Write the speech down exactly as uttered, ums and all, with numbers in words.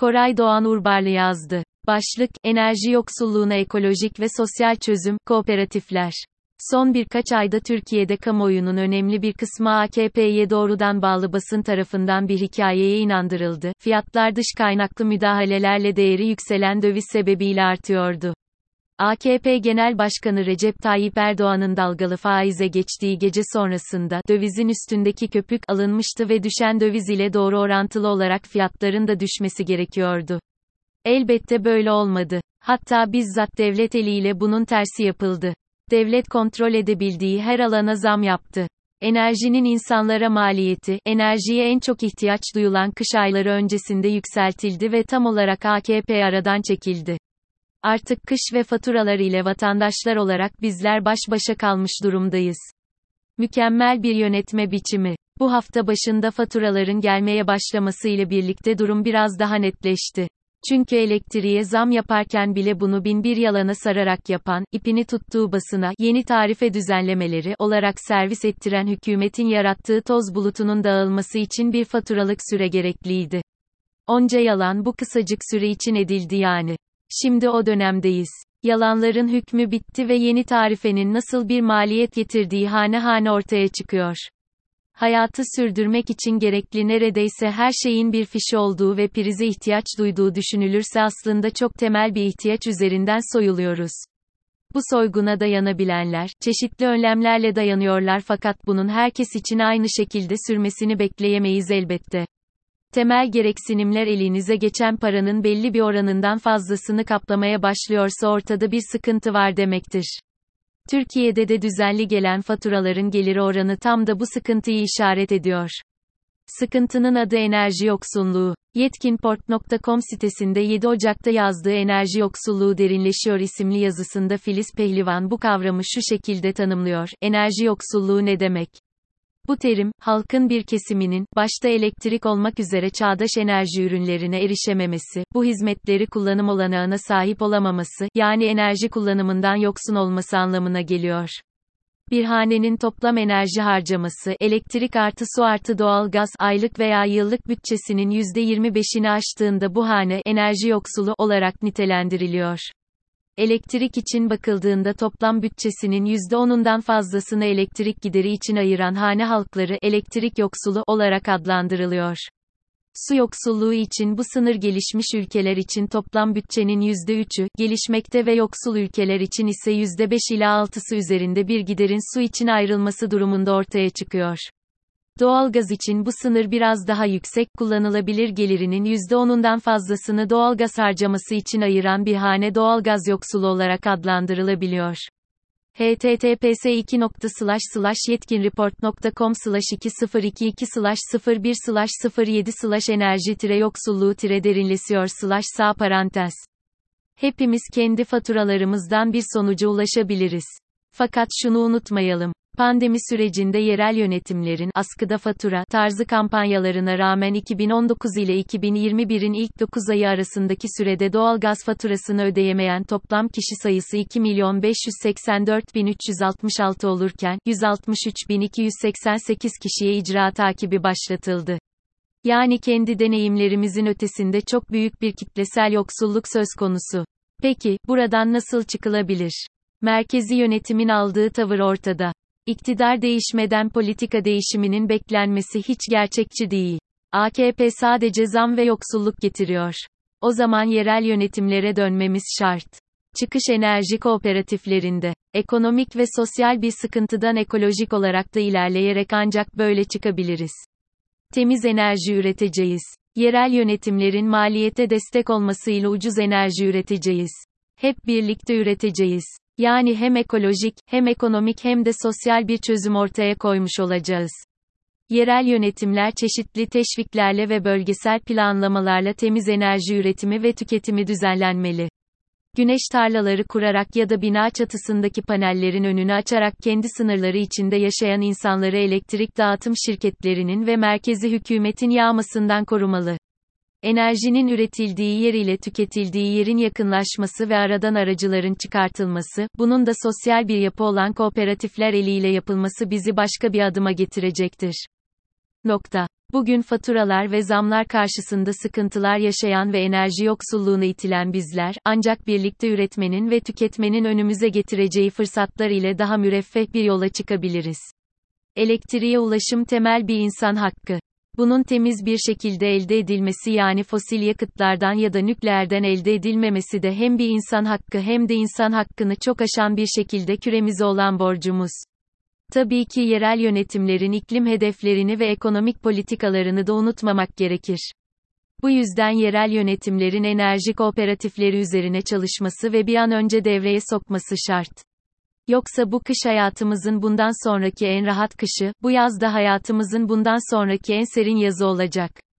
Koray Doğan Urbarlı yazdı. Başlık: Enerji yoksulluğuna ekolojik ve sosyal çözüm: Kooperatifler. Son birkaç ayda Türkiye'de kamuoyunun önemli bir kısmı A K P'ye doğrudan bağlı basın tarafından bir hikayeye inandırıldı. Fiyatlar dış kaynaklı müdahalelerle değeri yükselen döviz sebebiyle artıyordu. A K P Genel Başkanı Recep Tayyip Erdoğan'ın dalgalı faize geçtiği gece sonrasında dövizin üstündeki köpük alınmıştı ve düşen döviz ile doğru orantılı olarak fiyatların da düşmesi gerekiyordu. Elbette böyle olmadı. Hatta bizzat devlet eliyle bunun tersi yapıldı. Devlet kontrol edebildiği her alana zam yaptı. Enerjinin insanlara maliyeti, enerjiye en çok ihtiyaç duyulan kış ayları öncesinde yükseltildi ve tam olarak A K P aradan çekildi. Artık kış ve faturalar ile vatandaşlar olarak bizler baş başa kalmış durumdayız. Mükemmel bir yönetme biçimi. Bu hafta başında faturaların gelmeye başlaması ile birlikte durum biraz daha netleşti. Çünkü elektriğe zam yaparken bile bunu bin bir yalana sararak yapan, ipini tuttuğu basına yeni tarife düzenlemeleri olarak servis ettiren hükümetin yarattığı toz bulutunun dağılması için bir faturalık süre gerekliydi. Onca yalan bu kısacık süre için edildi yani. Şimdi o dönemdeyiz. Yalanların hükmü bitti ve yeni tarifenin nasıl bir maliyet getirdiği hane hane ortaya çıkıyor. Hayatı sürdürmek için gerekli neredeyse her şeyin bir fişi olduğu ve prize ihtiyaç duyduğu düşünülürse aslında çok temel bir ihtiyaç üzerinden soyuluyoruz. Bu soyguna dayanabilenler, çeşitli önlemlerle dayanıyorlar fakat bunun herkes için aynı şekilde sürmesini bekleyemeyiz elbette. Temel gereksinimler elinize geçen paranın belli bir oranından fazlasını kaplamaya başlıyorsa ortada bir sıkıntı var demektir. Türkiye'de de düzenli gelen faturaların geliri oranı tam da bu sıkıntıyı işaret ediyor. Sıkıntının adı enerji yoksulluğu. Yetkinport nokta com sitesinde yedi Ocak'ta yazdığı "Enerji yoksulluğu derinleşiyor" isimli yazısında Filiz Pehlivan bu kavramı şu şekilde tanımlıyor: Enerji yoksulluğu ne demek? Bu terim, halkın bir kesiminin, başta elektrik olmak üzere çağdaş enerji ürünlerine erişememesi, bu hizmetleri kullanım olanağına sahip olamaması, yani enerji kullanımından yoksun olması anlamına geliyor. Bir hanenin toplam enerji harcaması, elektrik artı su artı doğalgaz, aylık veya yıllık bütçesinin yüzde yirmi beşini aştığında bu hane, enerji yoksulu olarak nitelendiriliyor. Elektrik için bakıldığında toplam bütçesinin yüzde onundan fazlasını elektrik gideri için ayıran hane halkları elektrik yoksulu olarak adlandırılıyor. Su yoksulluğu için bu sınır gelişmiş ülkeler için toplam bütçenin yüzde üçü, gelişmekte ve yoksul ülkeler için ise yüzde beş ila altısı üzerinde bir giderin su için ayrılması durumunda ortaya çıkıyor. Doğalgaz için bu sınır biraz daha yüksek, kullanılabilir gelirinin yüzde onundan fazlasını doğalgaz harcaması için ayıran bir hane doğalgaz yoksulu olarak adlandırılabiliyor. h t t p s iki nokta slash slash yetkinreport nokta com slash iki sıfır iki iki slash sıfır bir slash sıfır yedi slash enerji yoksulluğu derinleşiyor slash sağ parantez. Hepimiz kendi faturalarımızdan bir sonuca ulaşabiliriz. Fakat şunu unutmayalım. Pandemi sürecinde yerel yönetimlerin askıda fatura tarzı kampanyalarına rağmen iki bin on dokuz ile iki bin yirmi bir'in ilk dokuz ayı arasındaki sürede doğalgaz faturasını ödeyemeyen toplam kişi sayısı iki milyon beş yüz seksen dört bin üç yüz altmış altı olurken yüz altmış üç bin iki yüz seksen sekiz kişiye icra takibi başlatıldı. Yani kendi deneyimlerimizin ötesinde çok büyük bir kitlesel yoksulluk söz konusu. Peki, buradan nasıl çıkılabilir? Merkezi yönetimin aldığı tavır ortada. İktidar değişmeden politika değişiminin beklenmesi hiç gerçekçi değil. A K P sadece zam ve yoksulluk getiriyor. O zaman yerel yönetimlere dönmemiz şart. Çıkış enerji kooperatiflerinde. Ekonomik ve sosyal bir sıkıntıdan ekolojik olarak da ilerleyerek ancak böyle çıkabiliriz. Temiz enerji üreteceğiz. Yerel yönetimlerin maliyete destek olmasıyla ucuz enerji üreteceğiz. Hep birlikte üreteceğiz. Yani hem ekolojik, hem ekonomik hem de sosyal bir çözüm ortaya koymuş olacağız. Yerel yönetimler çeşitli teşviklerle ve bölgesel planlamalarla temiz enerji üretimi ve tüketimi düzenlenmeli. Güneş tarlaları kurarak ya da bina çatısındaki panellerin önünü açarak kendi sınırları içinde yaşayan insanları elektrik dağıtım şirketlerinin ve merkezi hükümetin yağmasından korumalı. Enerjinin üretildiği yer ile tüketildiği yerin yakınlaşması ve aradan aracıların çıkartılması, bunun da sosyal bir yapı olan kooperatifler eliyle yapılması bizi başka bir adıma getirecektir. Nokta. Bugün faturalar ve zamlar karşısında sıkıntılar yaşayan ve enerji yoksulluğuna itilen bizler, ancak birlikte üretmenin ve tüketmenin önümüze getireceği fırsatlar ile daha müreffeh bir yola çıkabiliriz. Elektriğe ulaşım temel bir insan hakkı. Bunun temiz bir şekilde elde edilmesi, yani fosil yakıtlardan ya da nükleerden elde edilmemesi de hem bir insan hakkı hem de insan hakkını çok aşan bir şekilde küremize olan borcumuz. Tabii ki yerel yönetimlerin iklim hedeflerini ve ekonomik politikalarını da unutmamak gerekir. Bu yüzden yerel yönetimlerin enerji kooperatifleri üzerine çalışması ve bir an önce devreye sokması şart. Yoksa bu kış hayatımızın bundan sonraki en rahat kışı, bu yaz da hayatımızın bundan sonraki en serin yazı olacak.